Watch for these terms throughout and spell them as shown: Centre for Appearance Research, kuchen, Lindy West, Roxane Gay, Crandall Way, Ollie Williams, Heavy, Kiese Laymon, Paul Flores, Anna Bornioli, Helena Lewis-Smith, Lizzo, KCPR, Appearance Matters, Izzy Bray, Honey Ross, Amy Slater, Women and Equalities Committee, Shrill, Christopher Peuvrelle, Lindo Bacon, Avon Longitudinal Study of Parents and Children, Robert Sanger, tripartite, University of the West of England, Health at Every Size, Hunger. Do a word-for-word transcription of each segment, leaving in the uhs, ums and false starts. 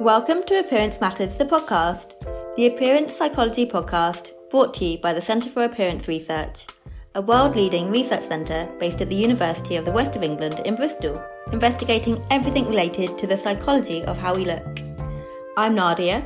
Welcome to Appearance Matters, the podcast, the appearance psychology podcast brought to you by the Centre for Appearance Research, a world-leading research centre based at the University of the West of England in Bristol, investigating everything related to the psychology of how we look. I'm Nadia.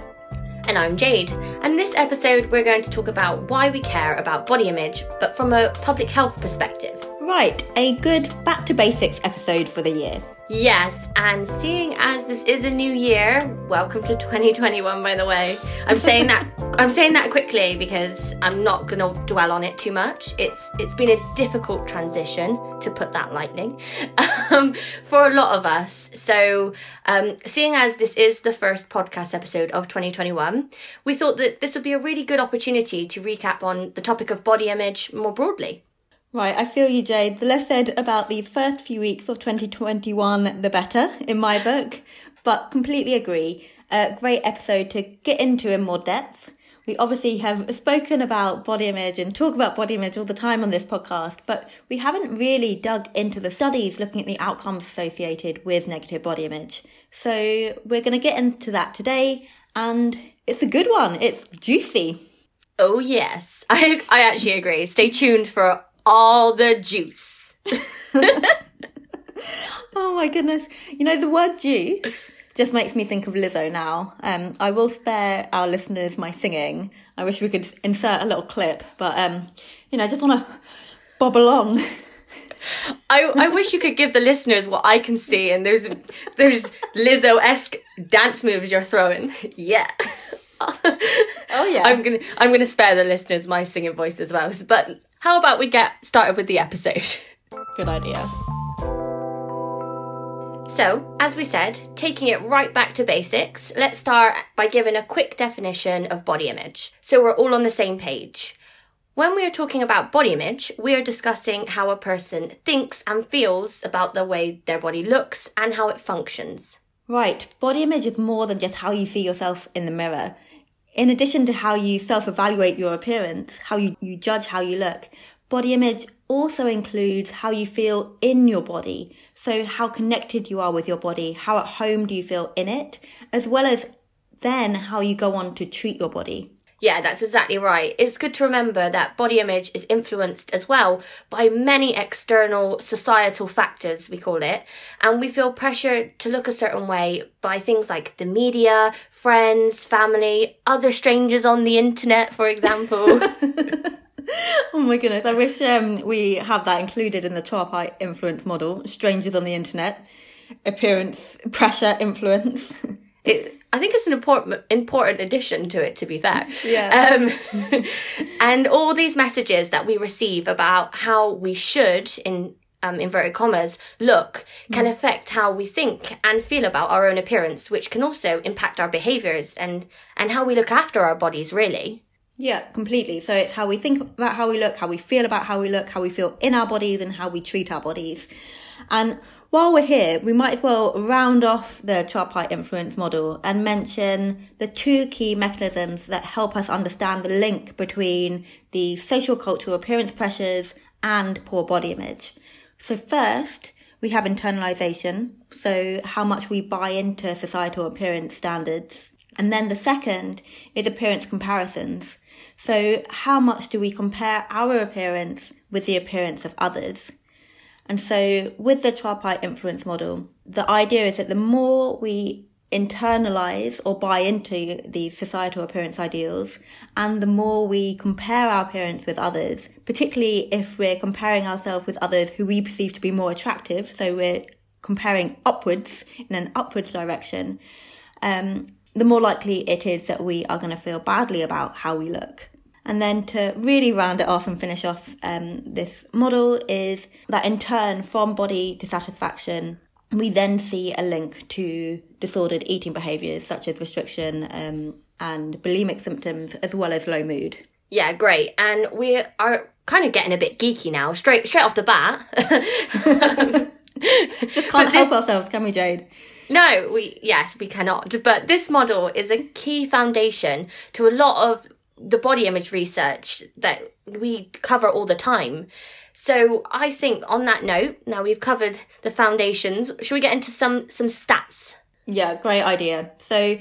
And I'm Jade. And in this episode, we're going to talk about why we care about body image, but from a public health perspective. Right, a good back to basics episode for the year. Yes, and seeing as this is a new year, welcome to twenty twenty-one, by the way. I'm saying that I'm saying that quickly because I'm not going to dwell on it too much. It's it's been a difficult transition, to put that lightly, um, for a lot of us. So um, seeing as this is the first podcast episode of twenty twenty-one, we thought that this would be a really good opportunity to recap on the topic of body image more broadly. Right, I feel you, Jade. The less said about these first few weeks of twenty twenty-one, the better, in my book. But completely agree. A great episode to get into in more depth. We obviously have spoken about body image and talk about body image all the time on this podcast, but we haven't really dug into the studies looking at the outcomes associated with negative body image. So we're going to get into that today, and it's a good one. It's juicy. Oh, yes. I, I actually agree. Stay tuned for all the juice. Oh my goodness. You know, the word juice just makes me think of Lizzo now. Um, I will spare our listeners my singing. I wish we could insert a little clip, but, um, you know, I just want to bob along. I, I wish you could give the listeners what I can see and those, those Lizzo-esque dance moves you're throwing. Yeah. Oh, yeah. I'm going to I'm gonna spare the listeners my singing voice as well, but how about we get started with the episode? Good idea. So, as we said, taking it right back to basics, let's start by giving a quick definition of body image, so we're all on the same page. When we are talking about body image, we are discussing how a person thinks and feels about the way their body looks and how it functions. Right, body image is more than just how you see yourself in the mirror. In addition to how you self-evaluate your appearance, how you, you judge how you look, body image also includes how you feel in your body. So how connected you are with your body, how at home do you feel in it, as well as then how you go on to treat your body. Yeah, that's exactly right. It's good to remember that body image is influenced as well by many external societal factors, we call it, and we feel pressure to look a certain way by things like the media, friends, family, other strangers on the internet, for example. Oh my goodness, I wish um, we had that included in the tripartite influence model, strangers on the internet, appearance, pressure, influence. It, I think it's an important important addition to it, to be fair. Yeah. Um, and all these messages that we receive about how we should, in um, inverted commas, look can affect how we think and feel about our own appearance, which can also impact our behaviours and, and how we look after our bodies, really. Yeah, completely. So it's how we think about how we look, how we feel about how we look, how we feel in our bodies and how we treat our bodies. And while we're here, we might as well round off the tripartite influence model and mention the two key mechanisms that help us understand the link between the social cultural appearance pressures and poor body image. So first, we have internalisation, so how much we buy into societal appearance standards. And then the second is appearance comparisons, so how much do we compare our appearance with the appearance of others? And so with the tripartite influence model, the idea is that the more we internalise or buy into these societal appearance ideals and the more we compare our appearance with others, particularly if we're comparing ourselves with others who we perceive to be more attractive, so we're comparing upwards in an upwards direction, um, the more likely it is that we are going to feel badly about how we look. And then to really round it off and finish off um, this model is that in turn from body dissatisfaction, we then see a link to disordered eating behaviours such as restriction um, and bulimic symptoms as well as low mood. Yeah, great. And we are kind of getting a bit geeky now, straight straight off the bat. um, Just can't help this... ourselves, can we, Jade? No, we yes, we cannot. But this model is a key foundation to a lot of the body image research that we cover all the time. So I think on that note, now we've covered the foundations, should we get into some some stats? Yeah, great idea. So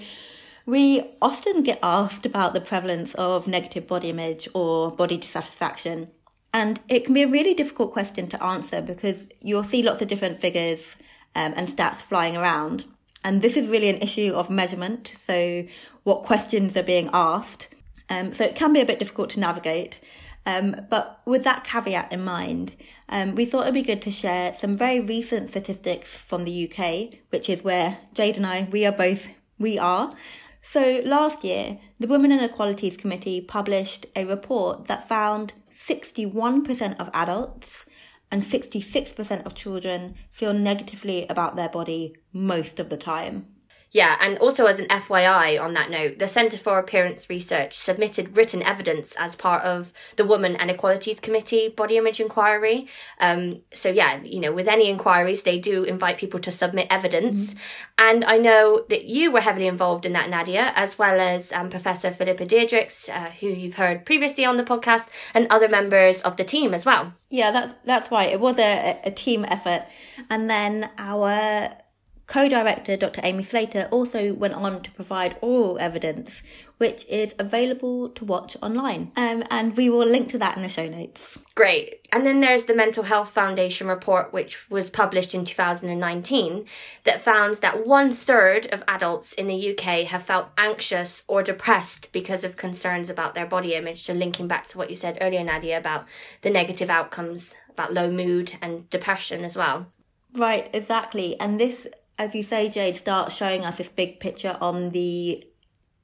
we often get asked about the prevalence of negative body image or body dissatisfaction. And it can be a really difficult question to answer because you'll see lots of different figures um, and stats flying around. And this is really an issue of measurement. So what questions are being asked. Um, so it can be a bit difficult to navigate. Um, but with that caveat in mind, um, we thought it'd be good to share some very recent statistics from the U K, which is where Jade and I, we are both, we are. So last year, the Women and Equalities Committee published a report that found sixty-one percent of adults and sixty-six percent of children feel negatively about their body most of the time. Yeah, and also as an F Y I on that note, the Centre for Appearance Research submitted written evidence as part of the Women and Equalities Committee Body Image Inquiry. Um, so yeah, you know, with any inquiries, they do invite people to submit evidence. Mm-hmm. And I know that you were heavily involved in that, Nadia, as well as um, Professor Philippa Diedrichs, uh, who you've heard previously on the podcast, and other members of the team as well. Yeah, that's, that's right. It was a, a team effort. And then our co-director, Doctor Amy Slater, also went on to provide oral evidence, which is available to watch online. Um, and we will link to that in the show notes. Great. And then there's the Mental Health Foundation report, which was published in two thousand nineteen, that found that one third of adults in the U K have felt anxious or depressed because of concerns about their body image. So linking back to what you said earlier, Nadia, about the negative outcomes, about low mood and depression as well. Right, exactly. And this, as you say, Jade, starts showing us this big picture on the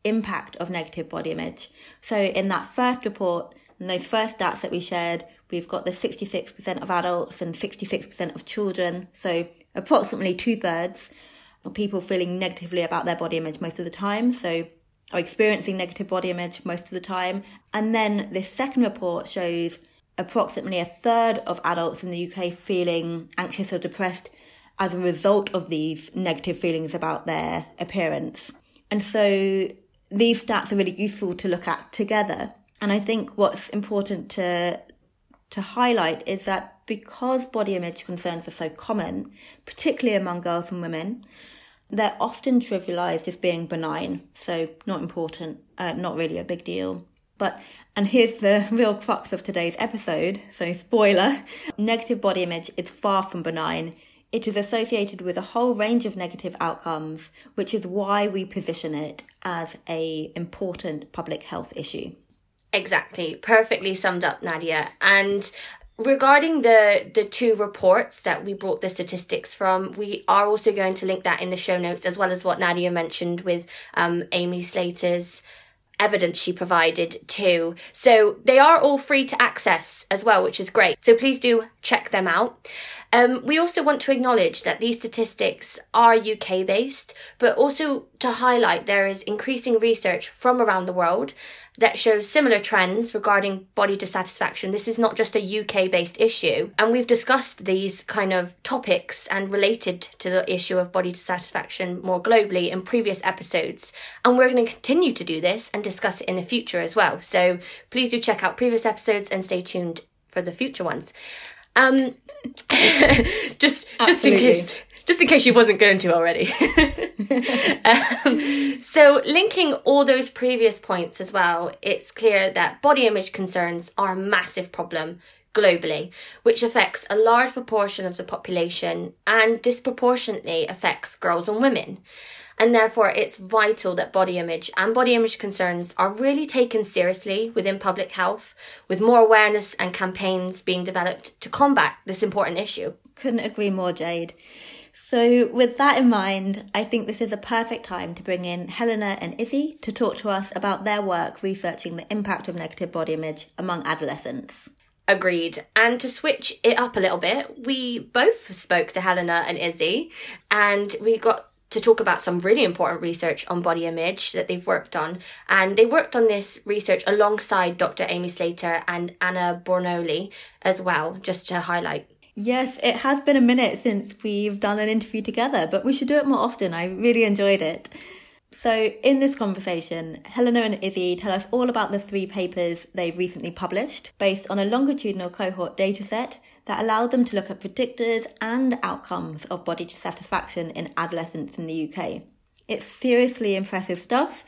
impact of negative body image. So in that first report, and those first stats that we shared, we've got the sixty-six percent of adults and sixty-six percent of children. So approximately two thirds of people feeling negatively about their body image most of the time. So are experiencing negative body image most of the time. And then this second report shows approximately a third of adults in the U K feeling anxious or depressed as a result of these negative feelings about their appearance. And so these stats are really useful to look at together. And I think what's important to to highlight is that because body image concerns are so common, particularly among girls and women, they're often trivialised as being benign. So not important, uh, not really a big deal. But, and here's the real crux of today's episode, so spoiler, negative body image is far from benign. It is associated with a whole range of negative outcomes, which is why we position it as an important public health issue. Exactly. Perfectly summed up, Nadia. And regarding the, the two reports that we brought the statistics from, we are also going to link that in the show notes, as well as what Nadia mentioned with um, Amy Slater's evidence she provided too. So they are all free to access as well, which is great. So please do check them out. Um, we also want to acknowledge that these statistics are U K based, but also to highlight there is increasing research from around the world that shows similar trends regarding body dissatisfaction. This is not just a U K-based issue. And we've discussed these kind of topics and related to the issue of body dissatisfaction more globally in previous episodes. And we're going to continue to do this and discuss it in the future as well. So please do check out previous episodes and stay tuned for the future ones. Um, just, just in case... Just in case you wasn't going to already. um, so linking all those previous points as well, it's clear that body image concerns are a massive problem globally, which affects a large proportion of the population and disproportionately affects girls and women. And therefore, it's vital that body image and body image concerns are really taken seriously within public health, with more awareness and campaigns being developed to combat this important issue. Couldn't agree more, Jade. So with that in mind, I think this is a perfect time to bring in Helena and Izzy to talk to us about their work researching the impact of negative body image among adolescents. Agreed. And to switch it up a little bit, we both spoke to Helena and Izzy, and we got to talk about some really important research on body image that they've worked on. And they worked on this research alongside Doctor Amy Slater and Anna Bornioli as well, just to highlight. Yes, it has been a minute since we've done an interview together, but we should do it more often. I really enjoyed it. So in this conversation, Helena and Izzy tell us all about the three papers they've recently published based on a longitudinal cohort dataset that allowed them to look at predictors and outcomes of body dissatisfaction in adolescents in the U K. It's seriously impressive stuff.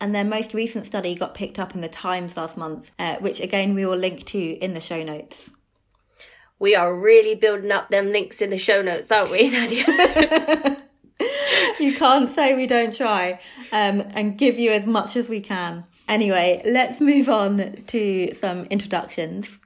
And their most recent study got picked up in the Times last month, uh, which again we will link to in the show notes. We are really building up them links in the show notes, aren't we, Nadia? You can't say we don't try, um, and give you as much as we can. Anyway, let's move on to some introductions.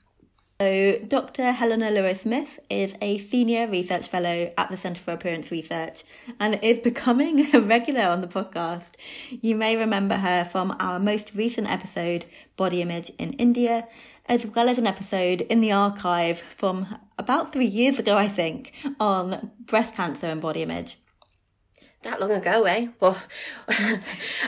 So Doctor Helena Lewis-Smith is a senior research fellow at the Centre for Appearance Research and is becoming a regular on the podcast. You may remember her from our most recent episode, Body Image in India, as well as an episode in the archive from about three years ago, I think, on breast cancer and body image. That long ago, eh? Well,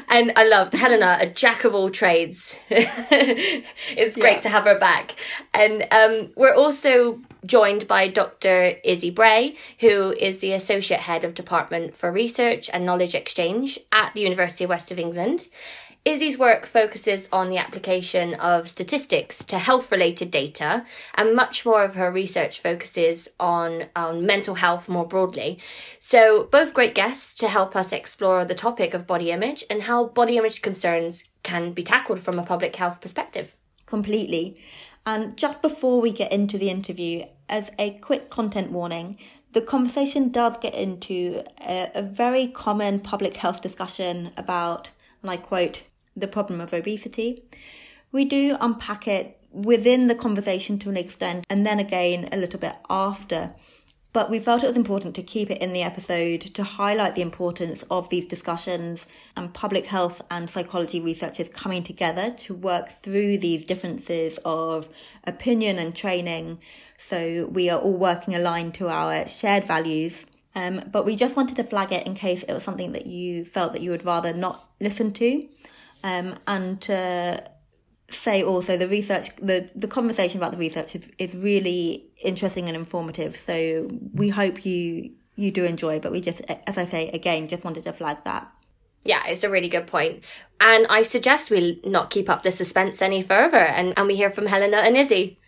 and I love Helena, a jack of all trades. It's great yeah. to have her back. And um, we're also joined by Doctor Izzy Bray, who is the Associate Head of Department for Research and Knowledge Exchange at the University of West of England. Izzy's work focuses on the application of statistics to health-related data, and much more of her research focuses on, on mental health more broadly. So both great guests to help us explore the topic of body image and how body image concerns can be tackled from a public health perspective. Completely. And just before we get into the interview, as a quick content warning, the conversation does get into a, a very common public health discussion about, and I quote, the problem of obesity. We do unpack it within the conversation to an extent, and then again a little bit after. But we felt it was important to keep it in the episode to highlight the importance of these discussions and public health and psychology researchers coming together to work through these differences of opinion and training, so we are all working aligned to our shared values. Um, but we just wanted to flag it in case it was something that you felt that you would rather not listen to. Um, and to say also the research, the, the conversation about the research is, is really interesting and informative. So we hope you, you do enjoy, but we just, as I say, again, just wanted to flag that. Yeah, it's a really good point. And I suggest we not keep up the suspense any further and, and we hear from Helena and Izzy.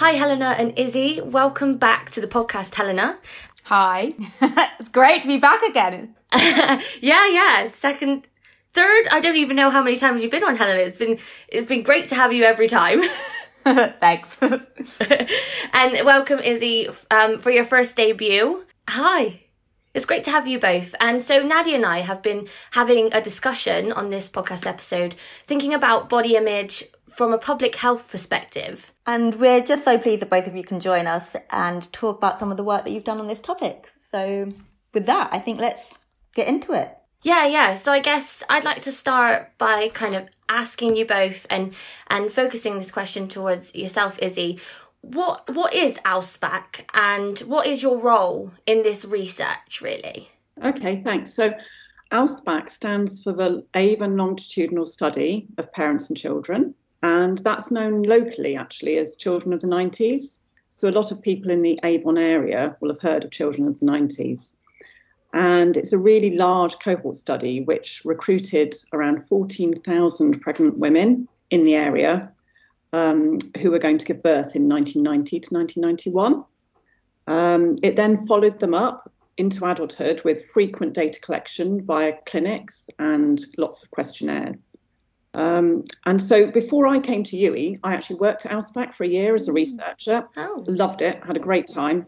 Hi, Helena and Izzy. Welcome back to the podcast, Helena. Hi. It's great to be back again. yeah, yeah. Second, third, I don't even know how many times you've been on, Helena. It's been it's been great to have you every time. Thanks. And welcome, Izzy, um, for your first debut. Hi. It's great to have you both. And so Nadia and I have been having a discussion on this podcast episode, thinking about body image from a public health perspective. And we're just so pleased that both of you can join us and talk about some of the work that you've done on this topic. So with that, I think let's get into it. Yeah, yeah. So I guess I'd like to start by kind of asking you both and and focusing this question towards yourself, Izzy. What what is ALSPAC and what is your role in this research, really? Okay, thanks. So ALSPAC stands for the Avon Longitudinal Study of Parents and Children. And that's known locally, actually, as Children of the nineties. So a lot of people in the Avon area will have heard of Children of the nineties. And it's a really large cohort study which recruited around fourteen thousand pregnant women in the area um, who were going to give birth in nineteen ninety to nineteen ninety-one. Um, it then followed them up into adulthood with frequent data collection via clinics and lots of questionnaires. Um, and so before I came to U W E, I actually worked at ALSPAC for a year as a researcher. Oh. Loved it, had a great time.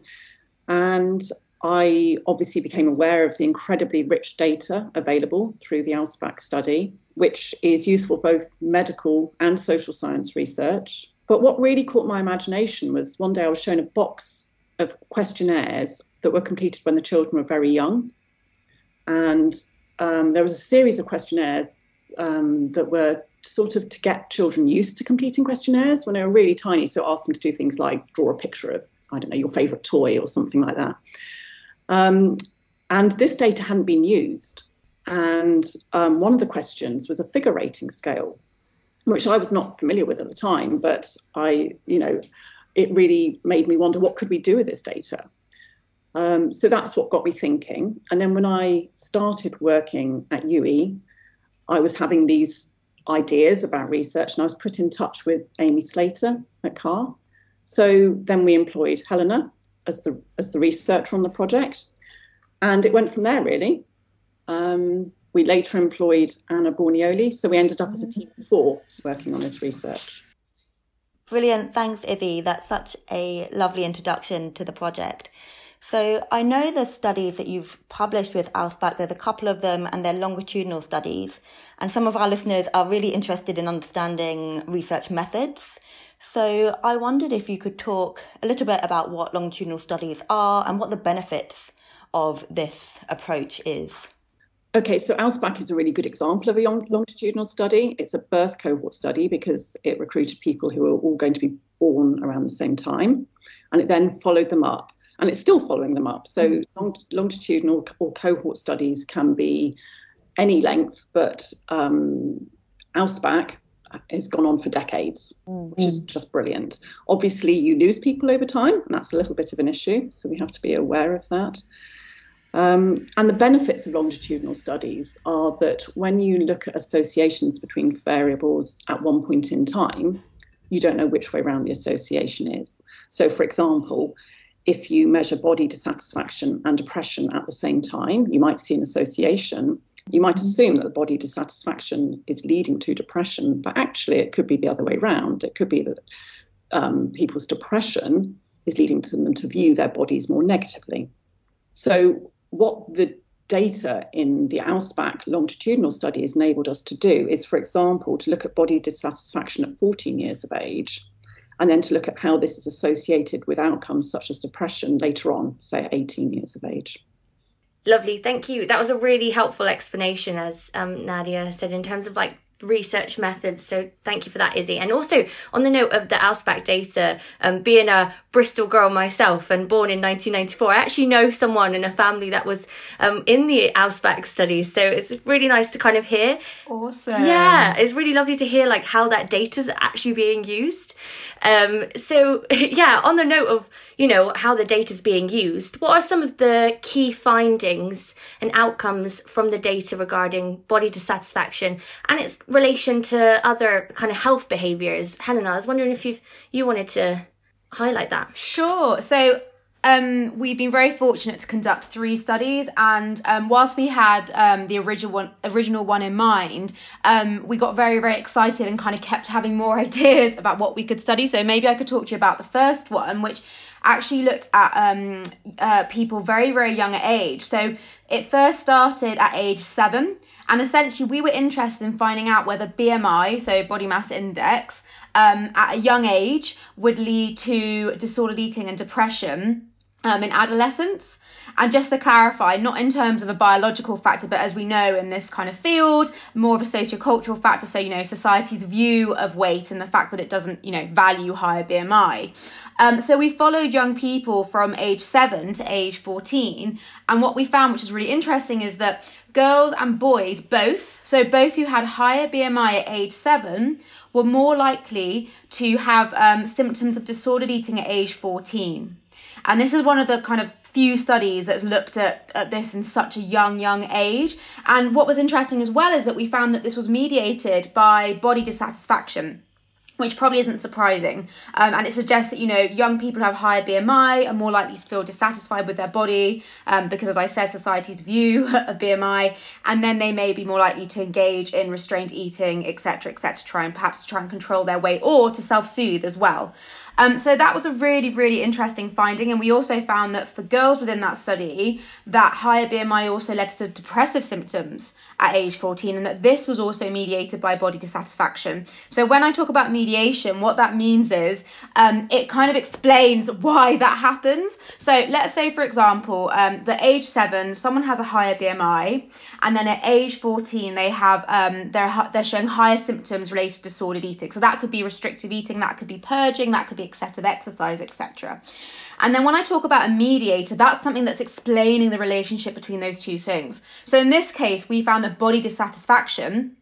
And I obviously became aware of the incredibly rich data available through the ALSPAC study, which is useful for both medical and social science research. But what really caught my imagination was one day I was shown a box of questionnaires that were completed when the children were very young. And um, there was a series of questionnaires Um, that were sort of to get children used to completing questionnaires when they were really tiny. So ask them to do things like draw a picture of, I don't know, your favourite toy or something like that. Um, and this data hadn't been used. And um, one of the questions was a figure rating scale, which I was not familiar with at the time, but I, you know, it really made me wonder, what could we do with this data? Um, so that's what got me thinking. And then when I started working at U W E, I was having these ideas about research and I was put in touch with Amy Slater at C A R. So then we employed Helena as the as the researcher on the project. And it went from there, really. Um, we later employed Anna Bornioli, so we ended up as a team of four working on this research. Brilliant. Thanks, Izzy. That's such a lovely introduction to the project. So I know the studies that you've published with Alspac, there's a couple of them, and they're longitudinal studies. And some of our listeners are really interested in understanding research methods. So I wondered if you could talk a little bit about what longitudinal studies are and what the benefits of this approach is. Okay, so Alspac is a really good example of a longitudinal study. It's a birth cohort study because it recruited people who were all going to be born around the same time, and it then followed them up, and it's still following them up. So long, longitudinal or cohort studies can be any length, but um, Alspac has gone on for decades, mm-hmm. which is just brilliant. Obviously, you lose people over time, and that's a little bit of an issue, so we have to be aware of that. Um, and the benefits of longitudinal studies are that when you look at associations between variables at one point in time, you don't know which way around the association is. So, for example, if you measure body dissatisfaction and depression at the same time, you might see an association. You might assume that the body dissatisfaction is leading to depression, but actually it could be the other way around. It could be that um, people's depression is leading to them to view their bodies more negatively. So what the data in the Alspac longitudinal study has enabled us to do is, for example, to look at body dissatisfaction at fourteen years of age, and then to look at how this is associated with outcomes such as depression later on, say at eighteen years of age. Lovely, thank you. That was a really helpful explanation, as um, Nadia said, in terms of like research methods. So thank you for that, Izzy. And also on the note of the Alspac data, um, being a Bristol girl myself and born in nineteen ninety-four, I actually know someone in a family that was um, in the Alspac studies. So it's really nice to kind of hear. Awesome. Yeah, it's really lovely to hear like how that data is actually being used. Um, so yeah, on the note of, you know, how the data is being used, what are some of the key findings and outcomes from the data regarding body dissatisfaction and its relation to other kind of health behaviours? Helena, I was wondering if you've you wanted to highlight that. Sure. So um, we've been very fortunate to conduct three studies, and um, whilst we had um, the original one, original one in mind, um, we got very, very excited and kind of kept having more ideas about what we could study. So maybe I could talk to you about the first one, which actually looked at um, uh, people very, very young at age. So it first started at age seven. And essentially, we were interested in finding out whether B M I, so body mass index, um, at a young age would lead to disordered eating and depression um, in adolescence. And just to clarify, not in terms of a biological factor, but as we know in this kind of field, more of a sociocultural factor. So, you know, society's view of weight and the fact that it doesn't, you know, value higher B M I. Um, so we followed young people from age seven to age fourteen. And what we found, which is really interesting, is that girls and boys both, so both who had higher B M I at age seven, were more likely to have um, symptoms of disordered eating at age fourteen. And this is one of the kind of few studies that's looked at, at this in such a young, young age. And what was interesting as well is that we found that this was mediated by body dissatisfaction, which probably isn't surprising. Um, and it suggests that, you know, young people who have higher B M I are more likely to feel dissatisfied with their body um, because, as I said, society's view of B M I, and then they may be more likely to engage in restrained eating, et cetera, et cetera, to try and perhaps to try and control their weight or to self-soothe as well. Um, so that was a really, really interesting finding. And we also found that for girls within that study, that higher B M I also led to depressive symptoms at age fourteen, and that this was also mediated by body dissatisfaction. So when I talk about mediation, what that means is um, it kind of explains why that happens. So let's say, for example, um, that age seven, someone has a higher B M I, and then at age fourteen, they have um, they're, they're showing higher symptoms related to disordered eating. So that could be restrictive eating, that could be purging, that could be excessive exercise, et cetera. And then when I talk about a mediator, that's something that's explaining the relationship between those two things. So in this case, we found that body dissatisfaction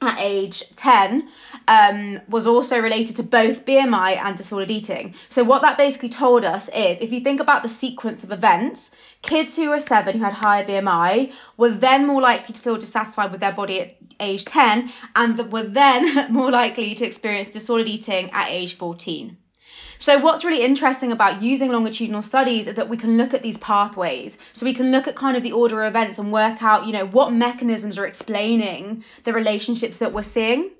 at age ten um, was also related to both B M I and disordered eating. So what that basically told us is, if you think about the sequence of events, kids who were seven, who had higher B M I, were then more likely to feel dissatisfied with their body at age ten, and were then more likely to experience disordered eating at age fourteen. So what's really interesting about using longitudinal studies is that we can look at these pathways. So we can look at kind of the order of events and work out, you know, what mechanisms are explaining the relationships that we're seeing.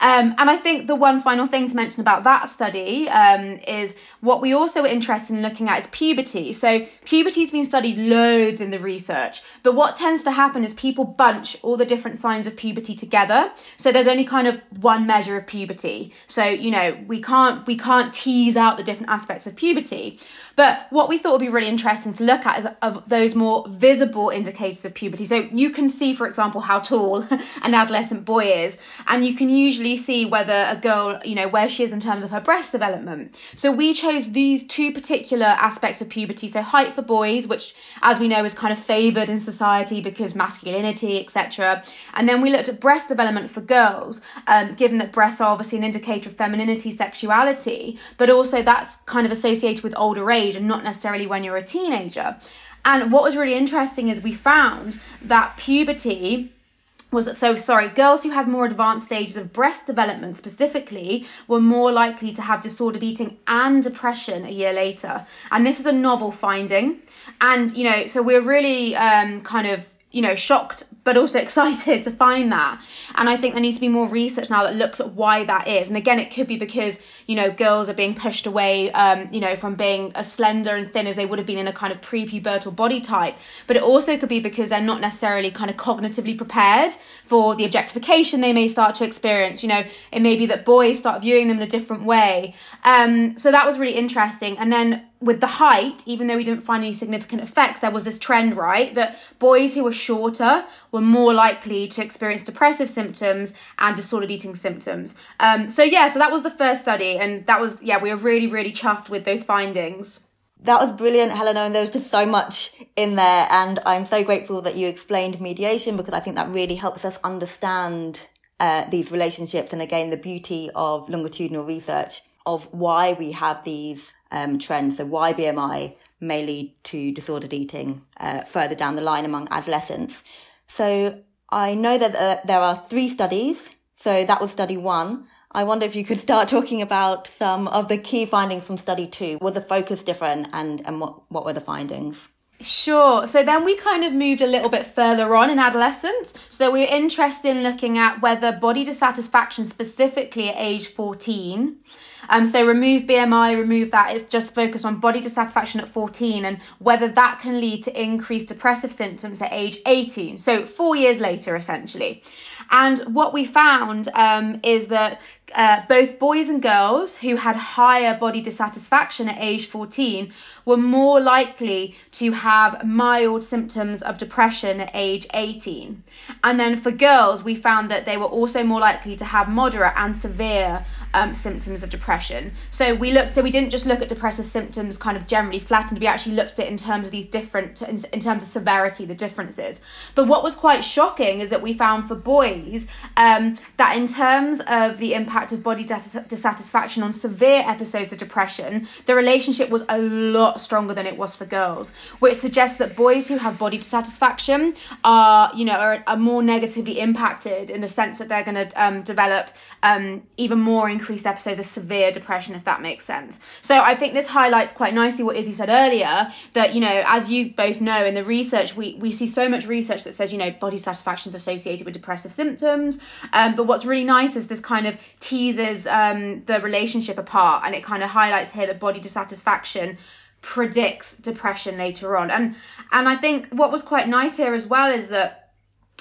Um, and I think the one final thing to mention about that study um, is what we also were interested in looking at is puberty. So puberty's been studied loads in the research, but what tends to happen is people bunch all the different signs of puberty together. So there's only kind of one measure of puberty. So, you know, we can't we can't tease out the different aspects of puberty. But what we thought would be really interesting to look at is of those more visible indicators of puberty. So you can see, for example, how tall an adolescent boy is, and you can usually see whether a girl, you know, where she is in terms of her breast development. So we chose these two particular aspects of puberty. So height for boys, which, as we know, is kind of favoured in society because masculinity, et cetera. And then we looked at breast development for girls, um, given that breasts are obviously an indicator of femininity, sexuality, but also that's kind of associated with older age, and not necessarily when you're a teenager. And what was really interesting is we found that puberty was so sorry girls who had more advanced stages of breast development specifically were more likely to have disordered eating and depression a year later. And this is a novel finding, and you know, so we're really um kind of you know shocked but also excited to find that. And I think there needs to be more research now that looks at why that is. And again, it could be because, you know, girls are being pushed away, um, you know, from being as slender and thin as they would have been in a kind of pre-pubertal body type. But it also could be because they're not necessarily kind of cognitively prepared for the objectification they may start to experience. You know, it may be that boys start viewing them in a different way. Um, so that was really interesting. And then with the height, even though we didn't find any significant effects, there was this trend, right, that boys who were shorter were more likely to experience depressive symptoms and disordered eating symptoms. Um, so, yeah, so that was the first study. And that was, yeah, we were really, really chuffed with those findings. That was brilliant, Helena, and there was just so much in there. And I'm so grateful that you explained mediation, because I think that really helps us understand uh, these relationships. And again, the beauty of longitudinal research of why we have these um, trends. So why B M I may lead to disordered eating uh, further down the line among adolescents. So I know that uh, there are three studies. So that was study one. I wonder if you could start talking about some of the key findings from study two. Was the focus different, and, and what, what were the findings? Sure. So then we kind of moved a little bit further on in adolescence. So we were interested in looking at whether body dissatisfaction specifically at age fourteen. Um, so remove B M I, remove that. It's just focused on body dissatisfaction at fourteen and whether that can lead to increased depressive symptoms at age eighteen. So four years later, essentially. And what we found um, is that Uh, both boys and girls who had higher body dissatisfaction at age fourteen were more likely to have mild symptoms of depression at age eighteen. And then for girls, we found that they were also more likely to have moderate and severe um, symptoms of depression. So we looked, so we didn't just look at depressive symptoms kind of generally flattened, we actually looked at it in terms of these different, in, in terms of severity, the differences. But what was quite shocking is that we found for boys um, that in terms of the impact of body dissatisfaction on severe episodes of depression, the relationship was a lot stronger than it was for girls, which suggests that boys who have body dissatisfaction are, you know, are, are more negatively impacted in the sense that they're going to um, develop um, even more increased episodes of severe depression, if that makes sense. So I think this highlights quite nicely what Izzy said earlier, that, you know, as you both know, in the research, we, we see so much research that says, you know, body satisfaction is associated with depressive symptoms. Um, but what's really nice is this kind of teases um, the relationship apart, and it kind of highlights here that body dissatisfaction predicts depression later on. And and I think what was quite nice here as well is that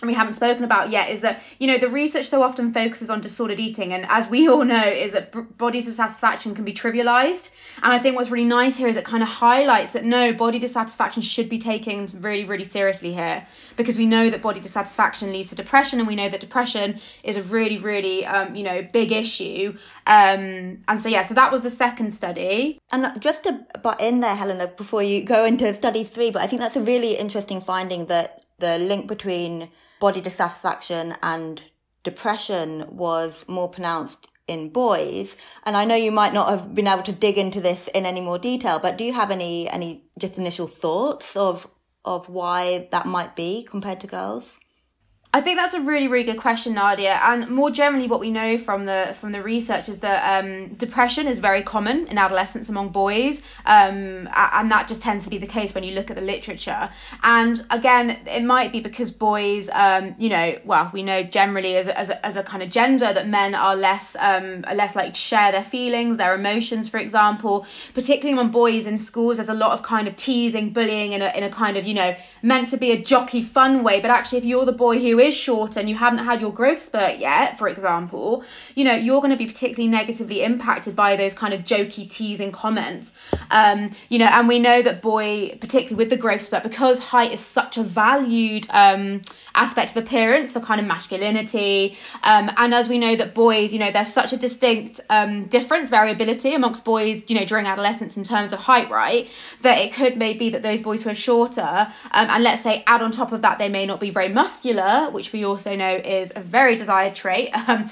we haven't spoken about yet is that, you know, the research so often focuses on disordered eating, and as we all know is that b- body dissatisfaction can be trivialized. And I think what's really nice here is it kind of highlights that no, body dissatisfaction should be taken really, really seriously here, because we know that body dissatisfaction leads to depression, and we know that depression is a really, really um you know big issue. Um and so yeah so that was the second study. And just to butt in there, Helena, before you go into study three, but I think that's a really interesting finding, that the link between body dissatisfaction and depression was more pronounced in boys. And I know you might not have been able to dig into this in any more detail, but do you have any any just initial thoughts of of why that might be compared to girls? I think that's a really, really good question, Nadia. And more generally, what we know from the from the research is that um, depression is very common in adolescence among boys. Um, and that just tends to be the case when you look at the literature. And again, it might be because boys, um, you know, well, we know generally as a, as a, as a kind of gender that men are less, um, are less likely to share their feelings, their emotions, for example, particularly among boys in schools. There's a lot of kind of teasing, bullying in a, in a kind of, you know, meant to be a jockey fun way. But actually, if you're the boy who is short and you haven't had your growth spurt yet, for example, you know, you're going to be particularly negatively impacted by those kind of jokey, teasing comments. Um, you know, and we know that boy, particularly with the growth spurt, because height is such a valued um, aspect of appearance for kind of masculinity. Um, and as we know that boys, you know, there's such a distinct um, difference, variability amongst boys, you know, during adolescence in terms of height, right, that it could maybe that those boys who are shorter, um, and let's say add on top of that, they may not be very muscular, which we also know is a very desired trait um,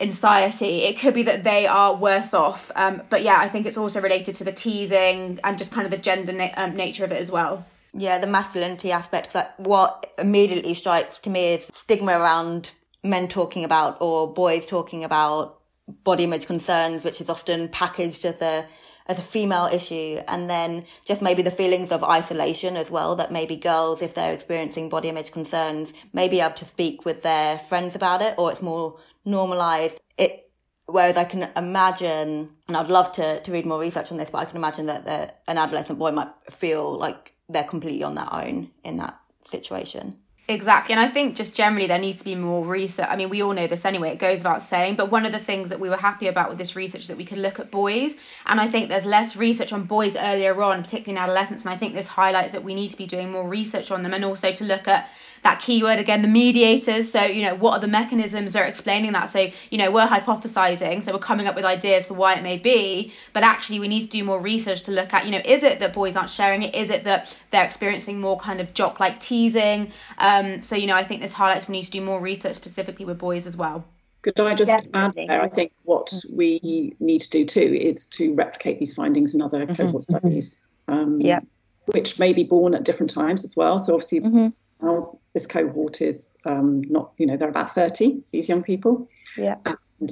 in society. It could be that they are worse off. Um, but yeah, I think it's also related to the teasing and just kind of the gender na- um, nature of it as well. Yeah, the masculinity aspect, like what immediately strikes to me is stigma around men talking about or boys talking about body image concerns, which is often packaged as a as a female issue, and then just maybe the feelings of isolation as well, that maybe girls, if they're experiencing body image concerns, may be able to speak with their friends about it, or it's more normalised. It whereas I can imagine, and I'd love to, to read more research on this, but I can imagine that the, an adolescent boy might feel like they're completely on their own in that situation. Exactly. And I think just generally there needs to be more research. I mean, we all know this anyway, it goes without saying. But one of the things that we were happy about with this research is that we could look at boys. And I think there's less research on boys earlier on, particularly in adolescence. And I think this highlights that we need to be doing more research on them, and also to look at that keyword again, the mediators. So, you know, what are the mechanisms that are explaining that? So, you know, we're hypothesizing, so we're coming up with ideas for why it may be, but actually we need to do more research to look at, you know, is it that boys aren't sharing it? Is it that they're experiencing more kind of jock-like teasing? Um, so, you know, I think this highlights we need to do more research specifically with boys as well. Could I just Definitely. add there, I think what we need to do too is to replicate these findings in other mm-hmm. cohort studies, um, yeah. which may be born at different times as well. So obviously, mm-hmm. now this cohort is um, not, you know, they're about thirty, these young people. Yeah. And,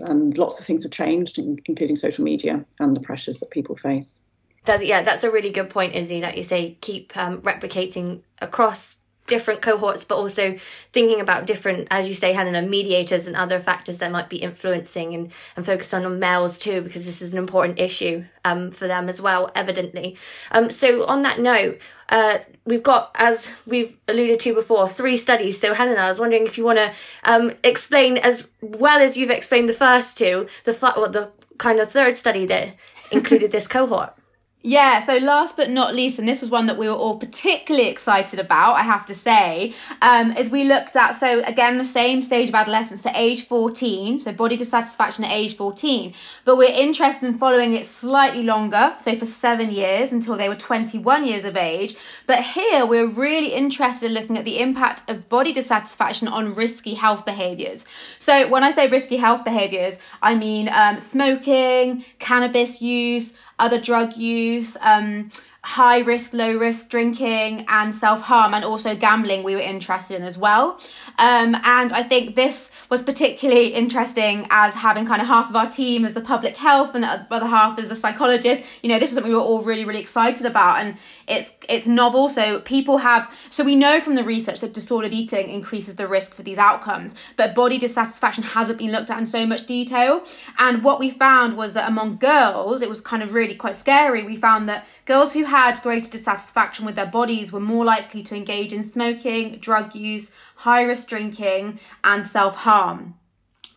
and lots of things have changed, including social media and the pressures that people face. That's, yeah, that's a really good point, Izzy. Like you say, keep um, replicating across different cohorts, but also thinking about different, as you say, Helena, mediators and other factors that might be influencing, and, and focus on, on males too, because this is an important issue um, for them as well, evidently. Um, so on that note, uh, we've got, as we've alluded to before, three studies. So Helena, I was wondering if you want to um, explain, as well as you've explained the first two, the, fu- or the kind of third study that included this cohort. Yeah, so last but not least, and this was one that we were all particularly excited about, I have to say, um, is we looked at, so again, the same stage of adolescence, so age fourteen, so body dissatisfaction at age fourteen, but we're interested in following it slightly longer, so for seven years until they were twenty-one years of age. But here we're really interested in looking at the impact of body dissatisfaction on risky health behaviours. So when I say risky health behaviours, I mean um, smoking, cannabis use, other drug use, um, high risk, low risk drinking and self-harm, and also gambling we were interested in as well. Um, and I think this was particularly interesting as having kind of half of our team as the public health and the other half as the psychologist. You know, this is something we were all really, really excited about, and it's it's novel. So people have, so we know from the research that disordered eating increases the risk for these outcomes, but body dissatisfaction hasn't been looked at in so much detail. And what we found was that among girls, it was kind of really quite scary. We found that girls who had greater dissatisfaction with their bodies were more likely to engage in smoking, drug use, high-risk drinking and self-harm.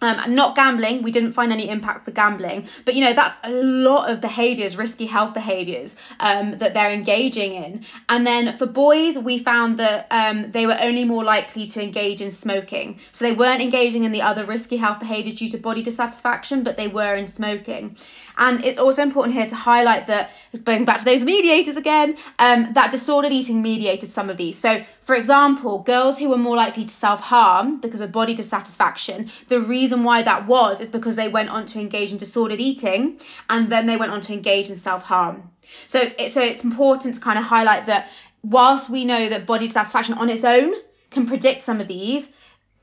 Um, and not gambling, we didn't find any impact for gambling, but you know, that's a lot of behaviours, risky health behaviours um, that they're engaging in. And then for boys, we found that um, they were only more likely to engage in smoking. So they weren't engaging in the other risky health behaviours due to body dissatisfaction, but they were in smoking. And it's also important here to highlight that, going back to those mediators again, um, that disordered eating mediated some of these. So for example, girls who were more likely to self-harm because of body dissatisfaction, the reason why that was is because they went on to engage in disordered eating and then they went on to engage in self-harm. So it's, it, so it's important to kind of highlight that whilst we know that body dissatisfaction on its own can predict some of these.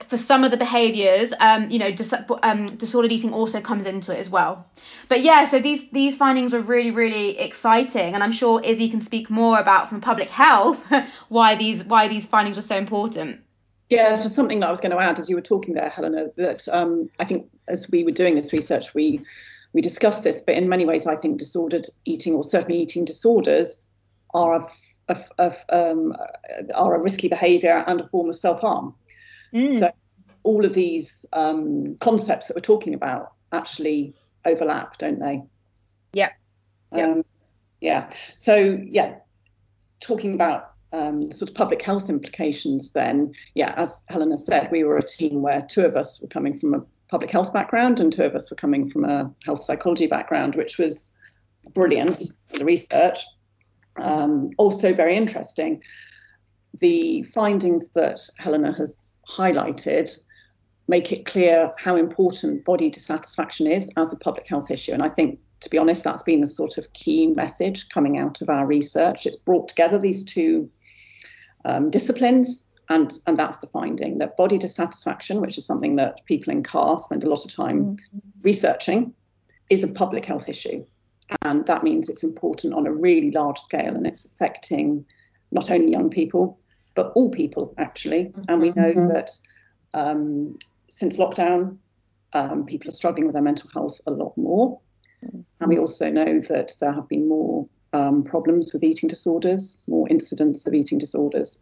For some of the behaviours, um, you know, dis- um, disordered eating also comes into it as well. But yeah, so these these findings were really, really exciting. And I'm sure Izzy can speak more about from public health why these why these findings were so important. Yeah, it's just something that I was going to add as you were talking there, Helena, that um, I think as we were doing this research, we we discussed this. But in many ways, I think disordered eating, or certainly eating disorders, are a, a, a, um, are a risky behaviour and a form of self-harm. Mm. So all of these um, concepts that we're talking about actually overlap, don't they? Yeah. Um, yeah. So, yeah, talking about um, sort of public health implications then, yeah, as Helena said, we were a team where two of us were coming from a public health background and two of us were coming from a health psychology background, which was brilliant for the research. Um, also very interesting. The findings that Helena has highlighted make it clear how important body dissatisfaction is as a public health issue. And I think, to be honest, that's been the sort of key message coming out of our research. It's brought together these two um, disciplines, and, and that's the finding, that body dissatisfaction, which is something that people in C A R spend a lot of time mm-hmm. researching, is a public health issue. And that means it's important on a really large scale, and it's affecting not only young people, but all people, actually. And we know mm-hmm. that um, since lockdown, um, people are struggling with their mental health a lot more. Mm-hmm. And we also know that there have been more um, problems with eating disorders, more incidents of eating disorders.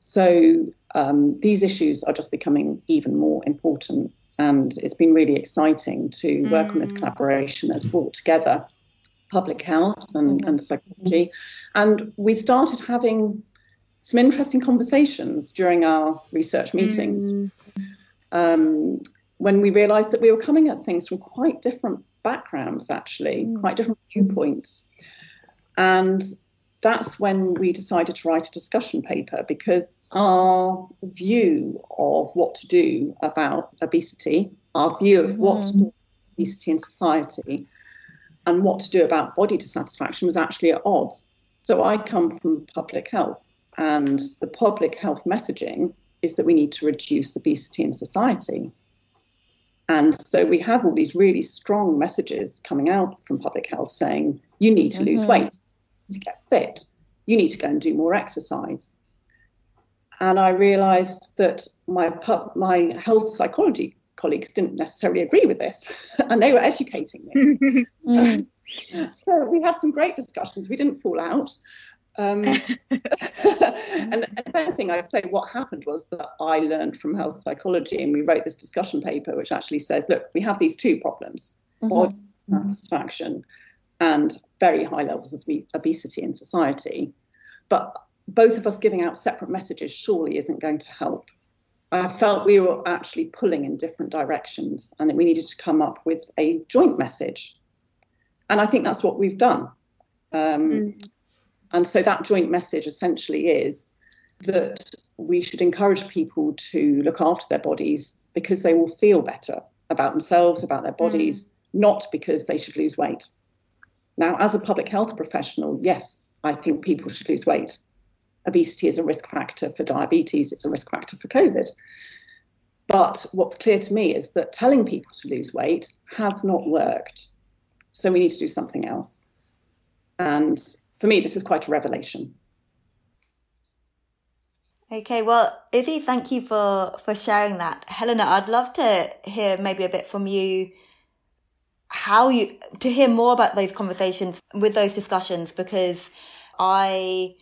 So um, these issues are just becoming even more important. And it's been really exciting to work mm-hmm. on this collaboration that's brought together public health and, mm-hmm. and psychology. And we started having some interesting conversations during our research meetings mm. um, when we realised that we were coming at things from quite different backgrounds, actually, mm. quite different viewpoints. And that's when we decided to write a discussion paper, because our view of what to do about obesity, our view of what to do about obesity in society and what to do about body dissatisfaction was actually at odds. So I come from public health. And the public health messaging is that we need to reduce obesity in society. And so we have all these really strong messages coming out from public health saying, you need to mm-hmm. lose weight to get fit. You need to go and do more exercise. And I realised that my pu- my health psychology colleagues didn't necessarily agree with this, and they were educating me. um, so we had some great discussions. We didn't fall out. Um, and another thing I say, what happened was that I learned from health psychology, and we wrote this discussion paper, which actually says, look, we have these two problems: mm-hmm. body satisfaction and very high levels of obesity in society. But both of us giving out separate messages surely isn't going to help. I felt we were actually pulling in different directions, and that we needed to come up with a joint message. And I think that's what we've done. Um, mm. And so that joint message essentially is that we should encourage people to look after their bodies because they will feel better about themselves, about their bodies, mm. not because they should lose weight. Now, as a public health professional, yes, I think people should lose weight. Obesity is a risk factor for diabetes. It's a risk factor for COVID. But what's clear to me is that telling people to lose weight has not worked. So we need to do something else. And for me, this is quite a revelation. Okay, well, Izzy, thank you for, for sharing that. Helena, I'd love to hear maybe a bit from you, how you, to hear more about those conversations with those discussions, because I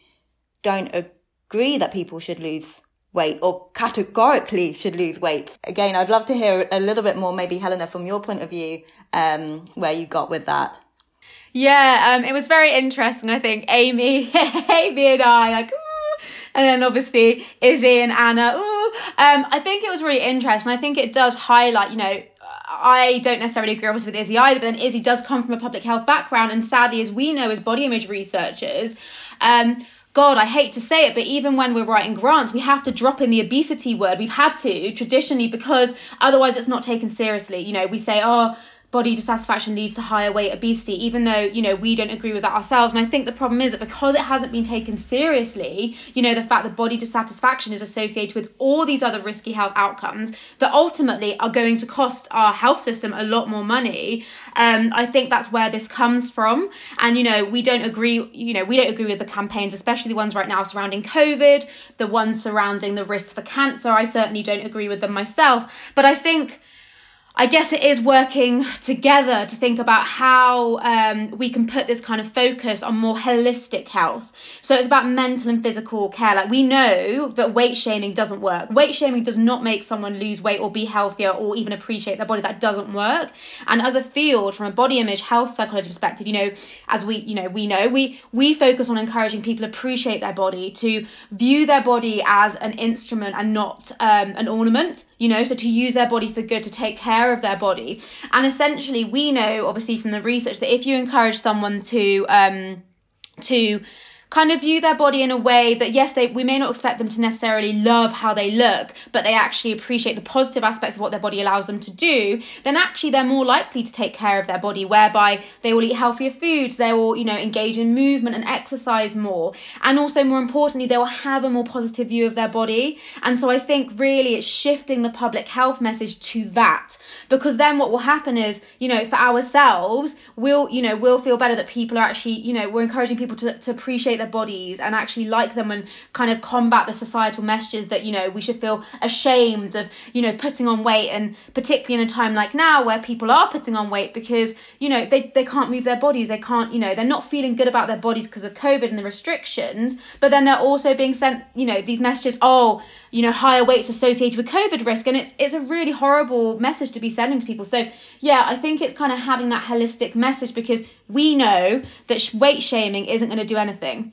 don't agree that people should lose weight or categorically should lose weight. Again, I'd love to hear a little bit more, maybe Helena, from your point of view, um, where you got with that. Yeah, um, it was very interesting. I think Amy, Amy and I, like, ooh, and then obviously Izzy and Anna. Ooh, um, I think it was really interesting. I think it does highlight, you know, I don't necessarily agree obviously with Izzy either, but then Izzy does come from a public health background, and sadly, as we know as body image researchers, um, God, I hate to say it, but even when we're writing grants, we have to drop in the obesity word. We've had to traditionally, because otherwise it's not taken seriously. You know, we say, oh, body dissatisfaction leads to higher weight obesity, even though, you know, we don't agree with that ourselves. And I think the problem is that because it hasn't been taken seriously, you know, the fact that body dissatisfaction is associated with all these other risky health outcomes that ultimately are going to cost our health system a lot more money. Um, I think that's where this comes from. And, you know, we don't agree, you know, we don't agree with the campaigns, especially the ones right now surrounding COVID, the ones surrounding the risk for cancer. I certainly don't agree with them myself. But I think I guess it is working together to think about how um, we can put this kind of focus on more holistic health. So it's about mental and physical care. Like, we know that weight shaming doesn't work. Weight shaming does not make someone lose weight or be healthier or even appreciate their body. That doesn't work. And as a field, from a body image health psychology perspective, you know, as we, you know, we know, we, we focus on encouraging people to appreciate their body, to view their body as an instrument and not um, an ornament. You know, so to use their body for good, to take care of their body. And essentially, we know, obviously, from the research that if you encourage someone to um, to kind of view their body in a way that, yes, they we may not expect them to necessarily love how they look, but they actually appreciate the positive aspects of what their body allows them to do, then actually they're more likely to take care of their body, whereby they will eat healthier foods, they will, you know, engage in movement and exercise more. And also, more importantly, they will have a more positive view of their body. And so I think really it's shifting the public health message to that, because then what will happen is, you know, for ourselves, we'll, you know, we'll feel better that people are actually, you know, we're encouraging people to, to appreciate their bodies and actually like them, and kind of combat the societal messages that, you know, we should feel ashamed of, you know, putting on weight, and particularly in a time like now where people are putting on weight because, you know, they, they can't move their bodies, they can't, you know, they're not feeling good about their bodies because of COVID and the restrictions. But then they're also being sent, you know, these messages, oh, you know, higher weights associated with COVID risk, and it's it's a really horrible message to be sending to people. So yeah, I think it's kind of having that holistic message, because we know that weight shaming isn't going to do anything.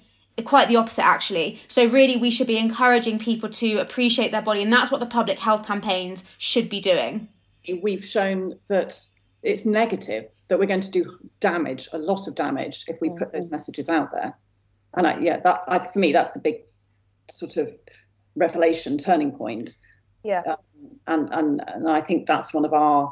Quite the opposite, actually. So really, we should be encouraging people to appreciate their body, and that's what the public health campaigns should be doing. We've shown that it's negative, that we're going to do damage, a lot of damage, if we put those messages out there. And I, yeah, that I, for me, that's the big sort of revelation, turning point. Yeah. Um, and, and and I think that's one of our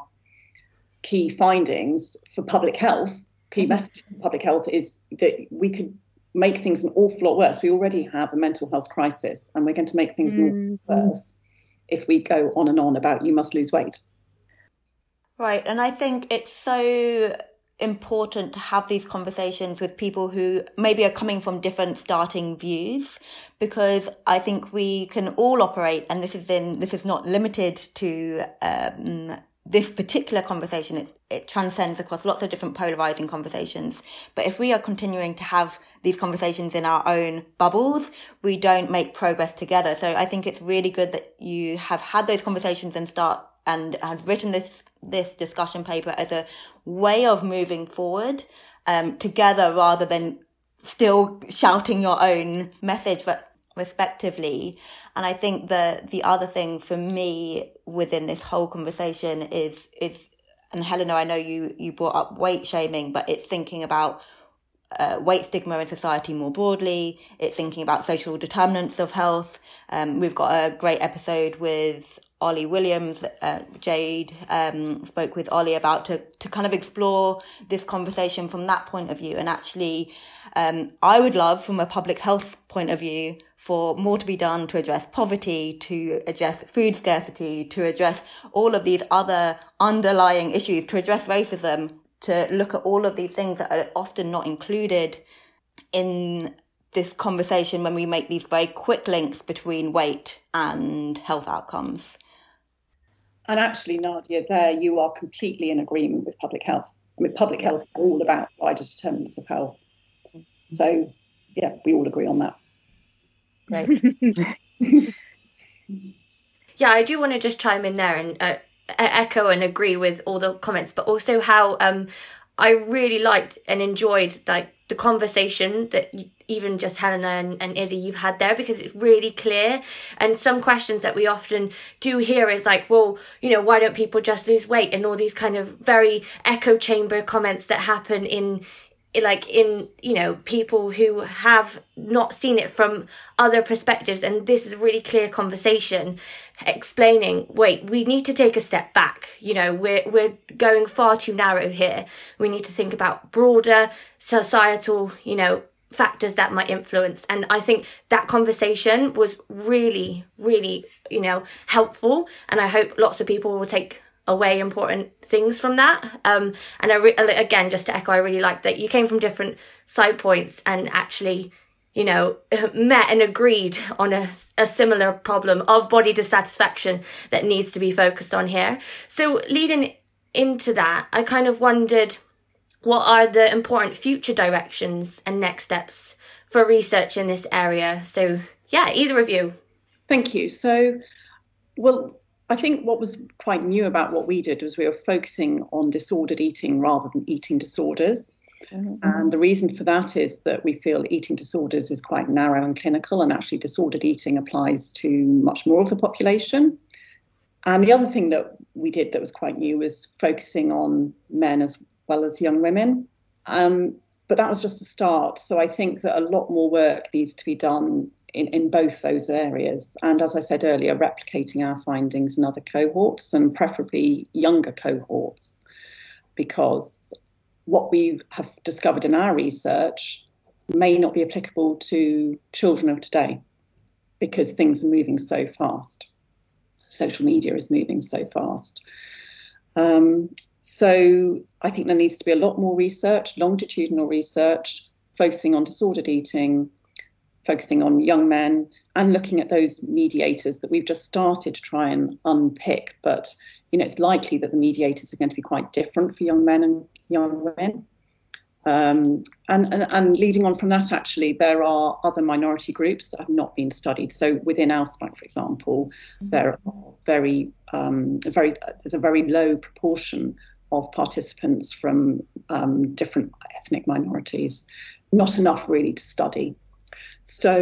key findings for public health. Key messages for public health is that we could make things an awful lot worse. We already have a mental health crisis, and we're going to make things mm. worse if we go on and on about you must lose weight. Right. And I think it's so important to have these conversations with people who maybe are coming from different starting views, because I think we can all operate, and this is in this is not limited to um this particular conversation. It, it transcends across lots of different polarizing conversations. But if we are continuing to have these conversations in our own bubbles, we don't make progress together. So I think it's really good that you have had those conversations and start and had written this, this discussion paper as a way of moving forward, um, together, rather than still shouting your own message respectively. And I think that the other thing for me within this whole conversation is, is, and Helena, I know you, you brought up weight shaming, but it's thinking about uh, weight stigma in society more broadly. It's thinking about social determinants of health. Um, we've got a great episode with Ollie Williams. uh, Jade um, spoke with Ollie about to, to kind of explore this conversation from that point of view. And actually, um, I would love, from a public health point of view, for more to be done to address poverty, to address food scarcity, to address all of these other underlying issues, to address racism, to look at all of these things that are often not included in this conversation when we make these very quick links between weight and health outcomes. And actually, Nadia, there you are completely in agreement with public health. I mean, public health is all about wider determinants of health. So, yeah, we all agree on that. Right. Yeah, I do want to just chime in there and uh, echo and agree with all the comments, but also how um, I really liked and enjoyed like the conversation that you, even just Helena and, and Izzy, you've had there, because it's really clear. And some questions that we often do hear is like, well, you know, why don't people just lose weight, and all these kind of very echo chamber comments that happen in like in, you know, people who have not seen it from other perspectives. And this is a really clear conversation explaining, wait, we need to take a step back. You know, we're, we're going far too narrow here. We need to think about broader societal, you know, factors that might influence. And I think that conversation was really, really, you know, helpful. And I hope lots of people will take away important things from that. Um, and I re- again, just to echo, I really like that you came from different side points and actually, you know, met and agreed on a, a similar problem of body dissatisfaction that needs to be focused on here. So leading into that, I kind of wondered, what are the important future directions and next steps for research in this area? So, yeah, either of you. Thank you. So, well, I think what was quite new about what we did was we were focusing on disordered eating rather than eating disorders. Mm-hmm. And the reason for that is that we feel eating disorders is quite narrow and clinical, and actually disordered eating applies to much more of the population. And the other thing that we did that was quite new was focusing on men as well. well as young women. Um, but that was just a start. So I think that a lot more work needs to be done in, in both those areas. And as I said earlier, replicating our findings in other cohorts and preferably younger cohorts, because what we have discovered in our research may not be applicable to children of today because things are moving so fast. Social media is moving so fast. Um, So I think there needs to be a lot more research, longitudinal research, focusing on disordered eating, focusing on young men, and looking at those mediators that we've just started to try and unpick. But, you know, it's likely that the mediators are going to be quite different for young men and young women. Um, and, and, and leading on from that, actually, there are other minority groups that have not been studied. So within L S P A C, for example, there are very, um, very there's a very low proportion of participants from um, different ethnic minorities, not enough really to study. So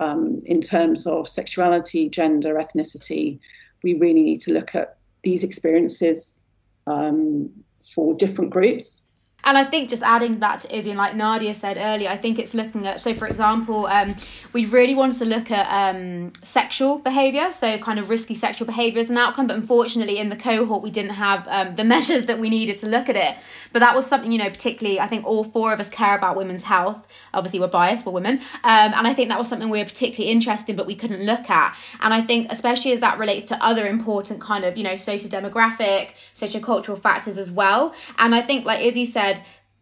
um, in terms of sexuality, gender, ethnicity, we really need to look at these experiences um, for different groups. And I think just adding that to Izzy, and like Nadia said earlier, I think it's looking at, so for example, um, we really wanted to look at um, sexual behaviour, so kind of risky sexual behaviour as an outcome. But unfortunately, in the cohort, we didn't have um, the measures that we needed to look at it. But that was something, you know, particularly, I think all four of us care about women's health. Obviously, we're biased, we're women. Um, and I think that was something we were particularly interested in, but we couldn't look at. And I think especially as that relates to other important kind of, you know, socio-demographic, socio-cultural factors as well. And I think, like Izzy said,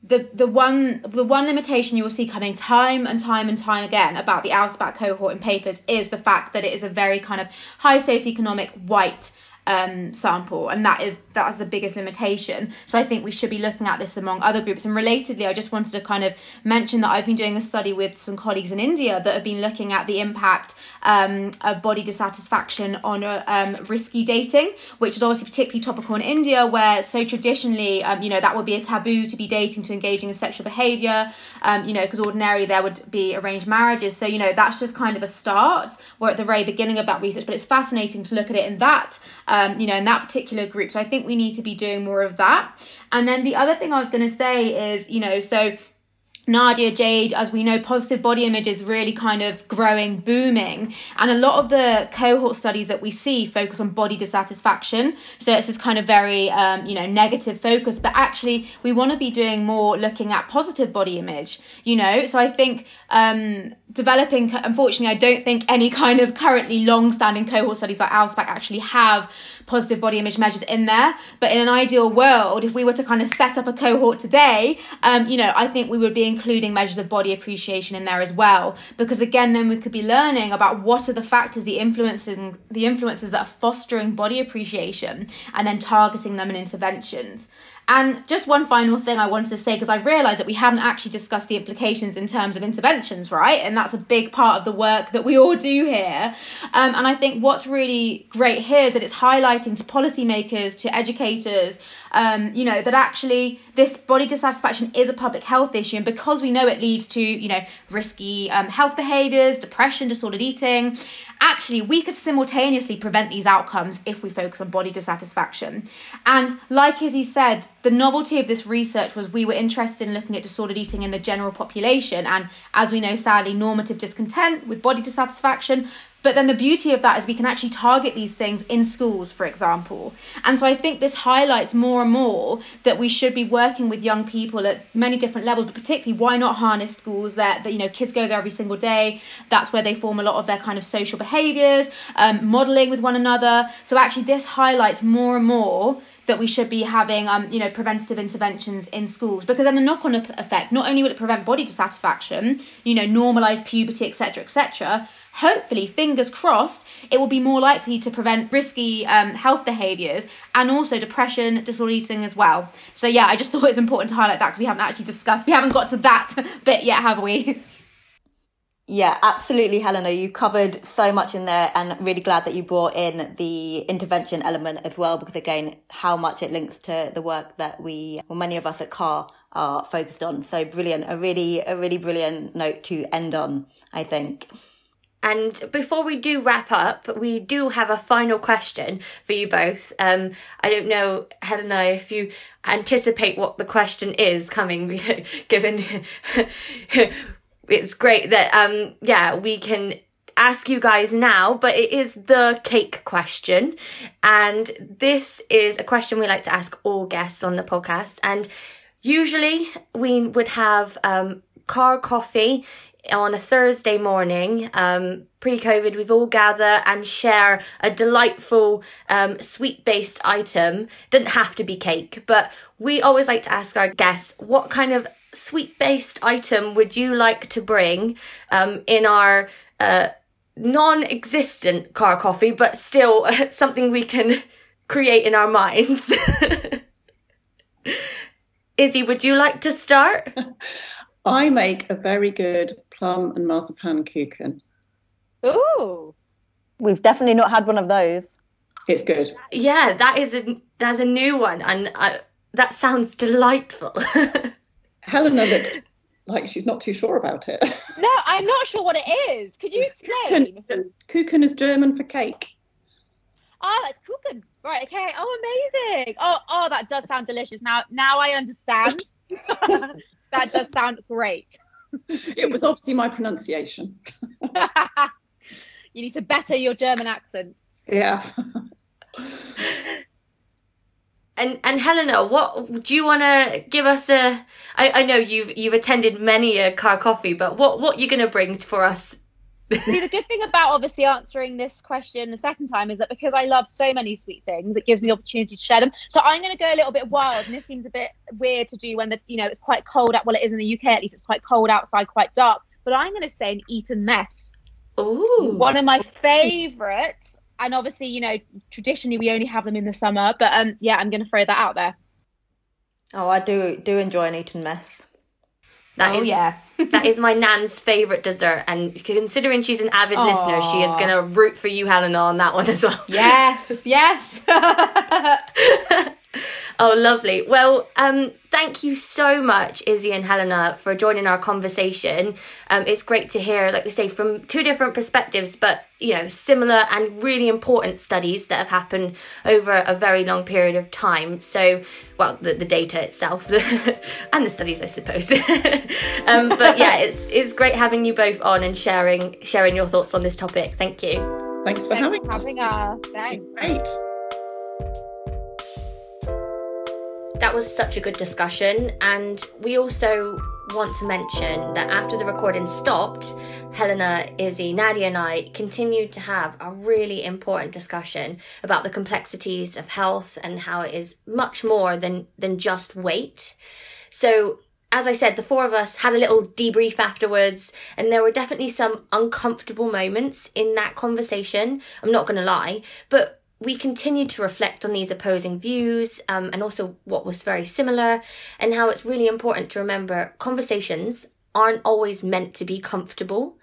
The, the one the one limitation you will see coming time and time and time again about the L S P A C cohort in papers is the fact that it is a very kind of high socioeconomic white um, sample, and that is that is the biggest limitation. So I think we should be looking at this among other groups. And relatedly, I just wanted to kind of mention that I've been doing a study with some colleagues in India that have been looking at the impact um, of body dissatisfaction on uh, um, risky dating, which is obviously particularly topical in India, where so traditionally, um, you know, that would be a taboo to be dating, to engaging in sexual behaviour, um, you know, because ordinarily there would be arranged marriages. So, you know, that's just kind of a start. We're at the very beginning of that research, but it's fascinating to look at it in that um, Um, you know, in that particular group. So I think we need to be doing more of that. And then the other thing I was going to say is, you know, so Nadia, Jade, as we know, positive body image is really kind of growing, booming. And a lot of the cohort studies that we see focus on body dissatisfaction. So it's this kind of very, um, you know, negative focus. But actually, we want to be doing more looking at positive body image, you know. So I think um, developing, unfortunately, I don't think any kind of currently long-standing cohort studies like L S P A C actually have positive body image measures in there. But in an ideal world, if we were to kind of set up a cohort today, um, you know, I think we would be including measures of body appreciation in there as well, because again, then we could be learning about what are the factors, the influences, the influences that are fostering body appreciation, and then targeting them in interventions. And just one final thing I wanted to say, because I've realised that we haven't actually discussed the implications in terms of interventions, right? And that's a big part of the work that we all do here. Um, and I think what's really great here is that it's highlighting to policymakers, to educators, um, you know, that actually this body dissatisfaction is a public health issue. And because we know it leads to, you know, risky um, health behaviours, depression, disordered eating. actually we could simultaneously prevent these outcomes if we focus on body dissatisfaction. And like Izzy said, the novelty of this research was we were interested in looking at disordered eating in the general population, and as we know, sadly, normative discontent with body dissatisfaction. But then the beauty of that is we can actually target these things in schools, for example. And so I think this highlights more and more that we should be working with young people at many different levels, but particularly why not harness schools that, that you know, kids go there every single day. That's where they form a lot of their kind of social behaviours, um, modelling with one another. So actually this highlights more and more that we should be having, um, you know, preventative interventions in schools, because then the knock-on effect, not only will it prevent body dissatisfaction, you know, normalise puberty, et cetera, et cetera, hopefully, fingers crossed, it will be more likely to prevent risky um, health behaviours and also depression, disordered eating as well. So, yeah, I just thought it's important to highlight that because we haven't actually discussed, we haven't got to that bit yet, have we? Yeah, absolutely, Helena. You covered so much in there, and really glad that you brought in the intervention element as well, because, again, how much it links to the work that we, well, many of us at C A R are focused on. So brilliant. A really, a really brilliant note to end on, I think. And before we do wrap up, we do have a final question for you both. Um, I don't know, Helena, if you anticipate what the question is coming, given it's great that, um, yeah, we can ask you guys now, but it is the cake question. And this is a question we like to ask all guests on the podcast. And usually we would have um, car coffee on a Thursday morning, um, pre-COVID, we've all gather and share a delightful um, sweet-based item. Doesn't have to be cake, but we always like to ask our guests, what kind of sweet-based item would you like to bring um, in our uh, non-existent car coffee, but still something we can create in our minds? Izzy, would you like to start? I make a very good plum and marzipan kuchen. Ooh. We've definitely not had one of those. It's good. Yeah, that is a, that's a new one, and I, that sounds delightful. Helena looks like she's not too sure about it. No, I'm not sure what it is. Could you explain? Kuchen, kuchen is German for cake. Ah, like kuchen. Right, okay. Oh, amazing. Oh, oh, that does sound delicious. Now, now I understand. That does sound great. It was obviously my pronunciation. You need to better your German accent. Yeah. And and Helena, what do you want to give us a? I, I know you've you've attended many a car coffee, but what what you're going to bring for us? See, the good thing about obviously answering this question the second time is that because I love so many sweet things, it gives me the opportunity to share them. So I'm going to go a little bit wild, and this seems a bit weird to do when the you know it's quite cold out. Well, it is in the U K at least; it's quite cold outside, quite dark. But I'm going to say an eaten mess. Ooh, one of my favourites, and obviously you know traditionally we only have them in the summer, but um, yeah, I'm going to throw that out there. Oh, I do do enjoy an eaten mess. That oh, is, yeah. That is my nan's favourite dessert. And considering she's an avid Aww. listener, she is going to root for you, Helena, on that one as well. Yes, yes. Oh, lovely. Well, um, thank you so much, Izzy and Helena, for joining our conversation. Um, it's great to hear, like you say, from two different perspectives, but, you know, similar and really important studies that have happened over a very long period of time. So, well, the, the data itself and the studies, I suppose. um, but yeah, it's it's great having you both on and sharing sharing your thoughts on this topic. Thank you. Thanks for Thanks having, for having us. us. Thanks. Great. That was such a good discussion, and we also want to mention that after the recording stopped, Helena, Izzy, Nadia and I continued to have a really important discussion about the complexities of health and how it is much more than, than just weight. So, as I said, the four of us had a little debrief afterwards, and there were definitely some uncomfortable moments in that conversation, I'm not going to lie, but we continued to reflect on these opposing views um, and also what was very similar, and how it's really important to remember conversations aren't always meant to be comfortable,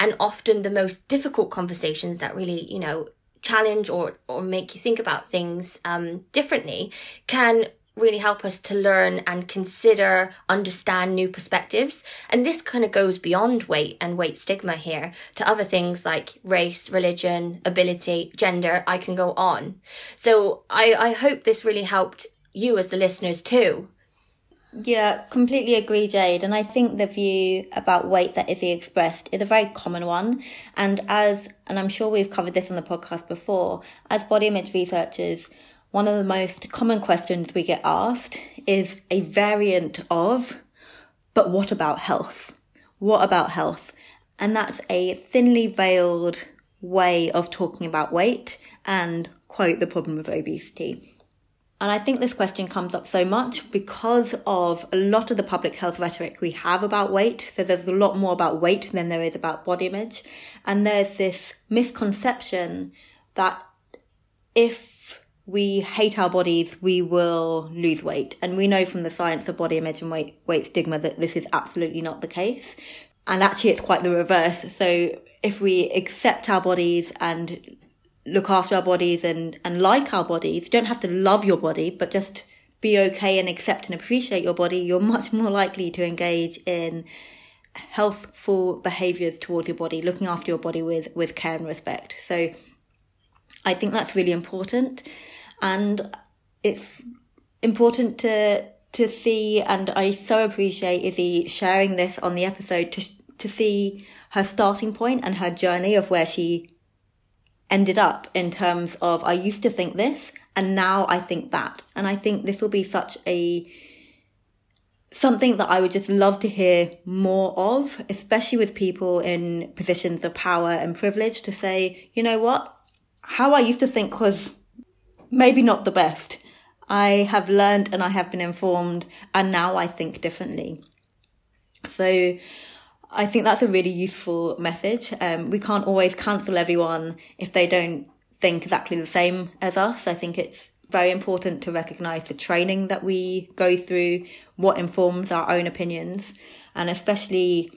and often the most difficult conversations that really, you know, challenge or, or make you think about things um, differently can really help us to learn and consider, understand new perspectives. And this kind of goes beyond weight and weight stigma here to other things like race, religion, ability, gender. I can go on. So I, I hope this really helped you as the listeners too. Yeah, completely agree, Jade. And I think the view about weight that Izzy expressed is a very common one. And as, and I'm sure we've covered this on the podcast before, as body image researchers, one of the most common questions we get asked is a variant of, but what about health? What about health? And that's a thinly veiled way of talking about weight and, quote, the problem of obesity. And I think this question comes up so much because of a lot of the public health rhetoric we have about weight. So there's a lot more about weight than there is about body image. And there's this misconception that if we hate our bodies, we will lose weight. And we know from the science of body image and weight, weight stigma that this is absolutely not the case. And actually, it's quite the reverse. So if we accept our bodies and look after our bodies and, and like our bodies, you don't have to love your body, but just be okay and accept and appreciate your body, you're much more likely to engage in healthful behaviours towards your body, looking after your body with, with care and respect. So I think that's really important. And it's important to to see, and I so appreciate Izzy sharing this on the episode, to to see her starting point and her journey of where she ended up in terms of, I used to think this, and now I think that. And I think this will be such a, something that I would just love to hear more of, especially with people in positions of power and privilege, to say, you know what, how I used to think was maybe not the best. I have learned and I have been informed, and now I think differently. So I think that's a really useful message. Um, we can't always cancel everyone if they don't think exactly the same as us. I think it's very important to recognise the training that we go through, what informs our own opinions. And especially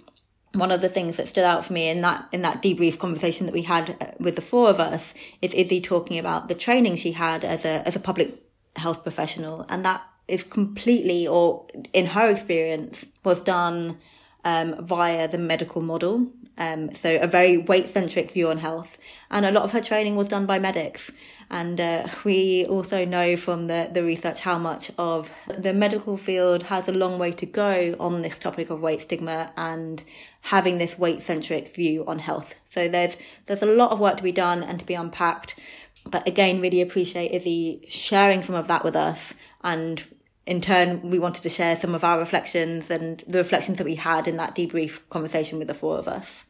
one of the things that stood out for me in that in that debrief conversation that we had with the four of us is Izzy talking about the training she had as a as a public health professional, and that is completely, or in her experience, was done um, via the medical model. Um, so a very weight-centric view on health, and a lot of her training was done by medics. And uh, we also know from the, the research how much of the medical field has a long way to go on this topic of weight stigma and having this weight-centric view on health. So there's there's a lot of work to be done and to be unpacked. But again, really appreciate Izzy sharing some of that with us. And in turn, we wanted to share some of our reflections and the reflections that we had in that debrief conversation with the four of us.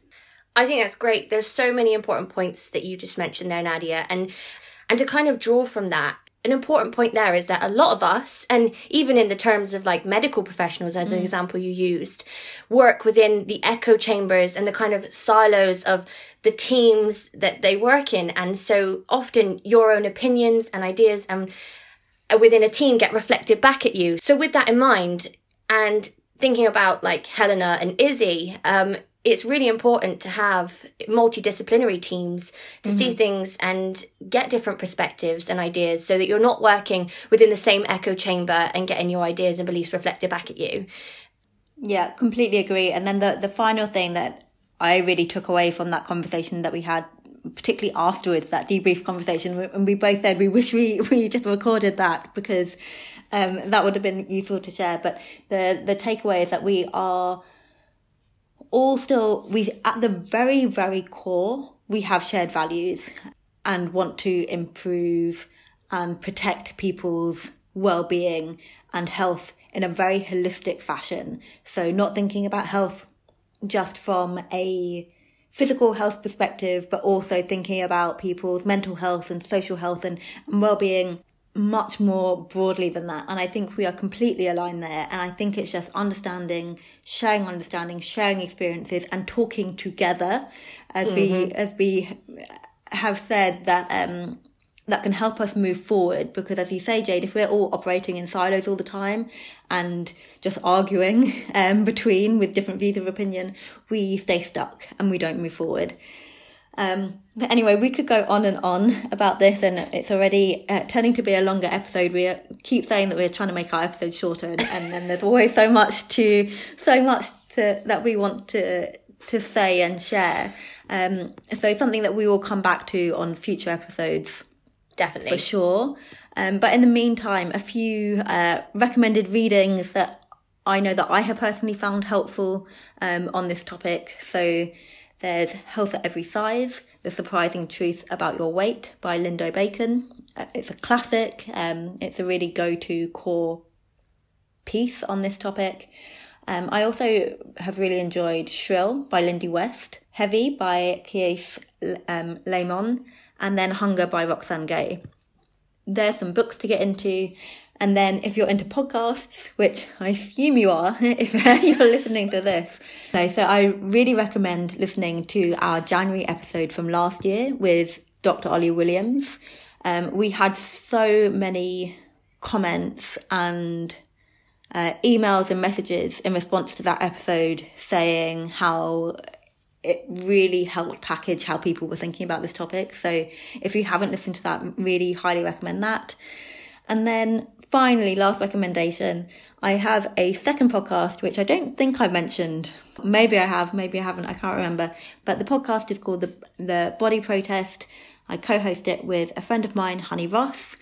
I think that's great. There's so many important points that you just mentioned there, Nadia. And And to kind of draw from that, an important point there is that a lot of us, and even in the terms of like medical professionals, as mm. an example you used, work within the echo chambers and the kind of silos of the teams that they work in. And so often your own opinions and ideas and within a team get reflected back at you. So with that in mind, and thinking about like Helena and Izzy, um, it's really important to have multidisciplinary teams to mm-hmm. see things and get different perspectives and ideas so that you're not working within the same echo chamber and getting your ideas and beliefs reflected back at you. Yeah, completely agree. And then the, the final thing that I really took away from that conversation that we had, particularly afterwards, that debrief conversation, and we both said we wish we, we just recorded that because um, that would have been useful to share. But the, the takeaway is that we are all still, we at the very, very core, we have shared values and want to improve and protect people's well-being and health in a very holistic fashion. So not thinking about health just from a physical health perspective, but also thinking about people's mental health and social health and, and well-being much more broadly than that. And I think we are completely aligned there. And I think it's just understanding, sharing understanding, sharing experiences and talking together, as mm-hmm. we as we have said, that um that can help us move forward. Because as you say, Jade, if we're all operating in silos all the time and just arguing um between with different views of opinion, we stay stuck and we don't move forward. Um, but anyway, we could go on and on about this, and it's already uh, turning to be a longer episode. We keep saying that we're trying to make our episodes shorter, and, and then there's always so much to, so much to, that we want to, to say and share. Um, so something that we will come back to on future episodes. Definitely. For sure. Um, but in the meantime, a few uh, recommended readings that I know that I have personally found helpful um, on this topic. So there's Health at Every Size, The Surprising Truth About Your Weight by Lindo Bacon. It's a classic. Um, it's a really go-to core piece on this topic. Um, I also have really enjoyed Shrill by Lindy West, Heavy by Kiese um, Laymon, and then Hunger by Roxane Gay. There's some books to get into. And then if you're into podcasts, which I assume you are if you're listening to this. So, so I really recommend listening to our January episode from last year with Doctor Ollie Williams. Um, we had so many comments and uh, emails and messages in response to that episode saying how it really helped package how people were thinking about this topic. So if you haven't listened to that, really highly recommend that. And then finally, last recommendation, I have a second podcast, which I don't think I mentioned. Maybe I have, maybe I haven't, I can't remember. But the podcast is called The, the Body Protest. I co-host it with a friend of mine, Honey Ross.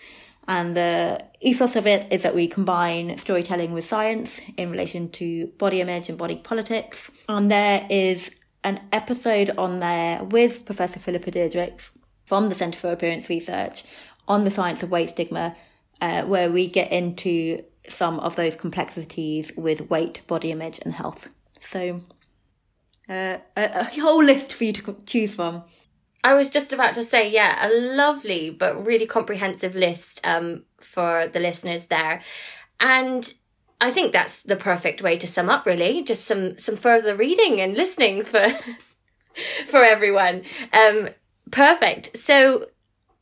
And the ethos of it is that we combine storytelling with science in relation to body image and body politics. And there is an episode on there with Professor Philippa Diedrichs from the Centre for Appearance Research on the science of weight stigma, Uh, where we get into some of those complexities with weight, body image and health. So uh, a, a whole list for you to choose from. I was just about to say, yeah, a lovely but really comprehensive list um, for the listeners there. And I think that's the perfect way to sum up, really, just some, some further reading and listening for, for everyone. Um, perfect. So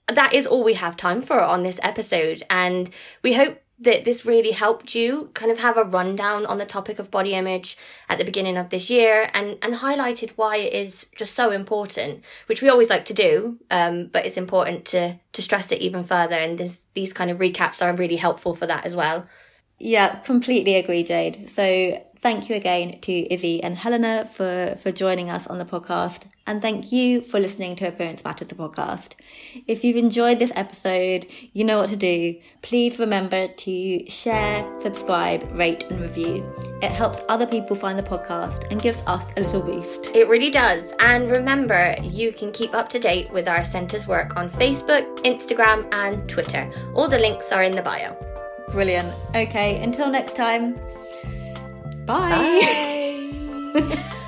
that is all we have time for on this episode, and we hope that this really helped you kind of have a rundown on the topic of body image at the beginning of this year, and, and highlighted why it is just so important, which we always like to do, um, but it's important to, to stress it even further, and this, these kind of recaps are really helpful for that as well. Yeah, completely agree, Jade. So thank you again to Izzy and Helena for, for joining us on the podcast. And thank you for listening to Appearance Matters, the podcast. If you've enjoyed this episode, you know what to do. Please remember to share, subscribe, rate and review. It helps other people find the podcast and gives us a little boost. It really does. And remember, you can keep up to date with our centre's work on Facebook, Instagram and Twitter. All the links are in the bio. Brilliant. Okay, until next time. Bye. Bye.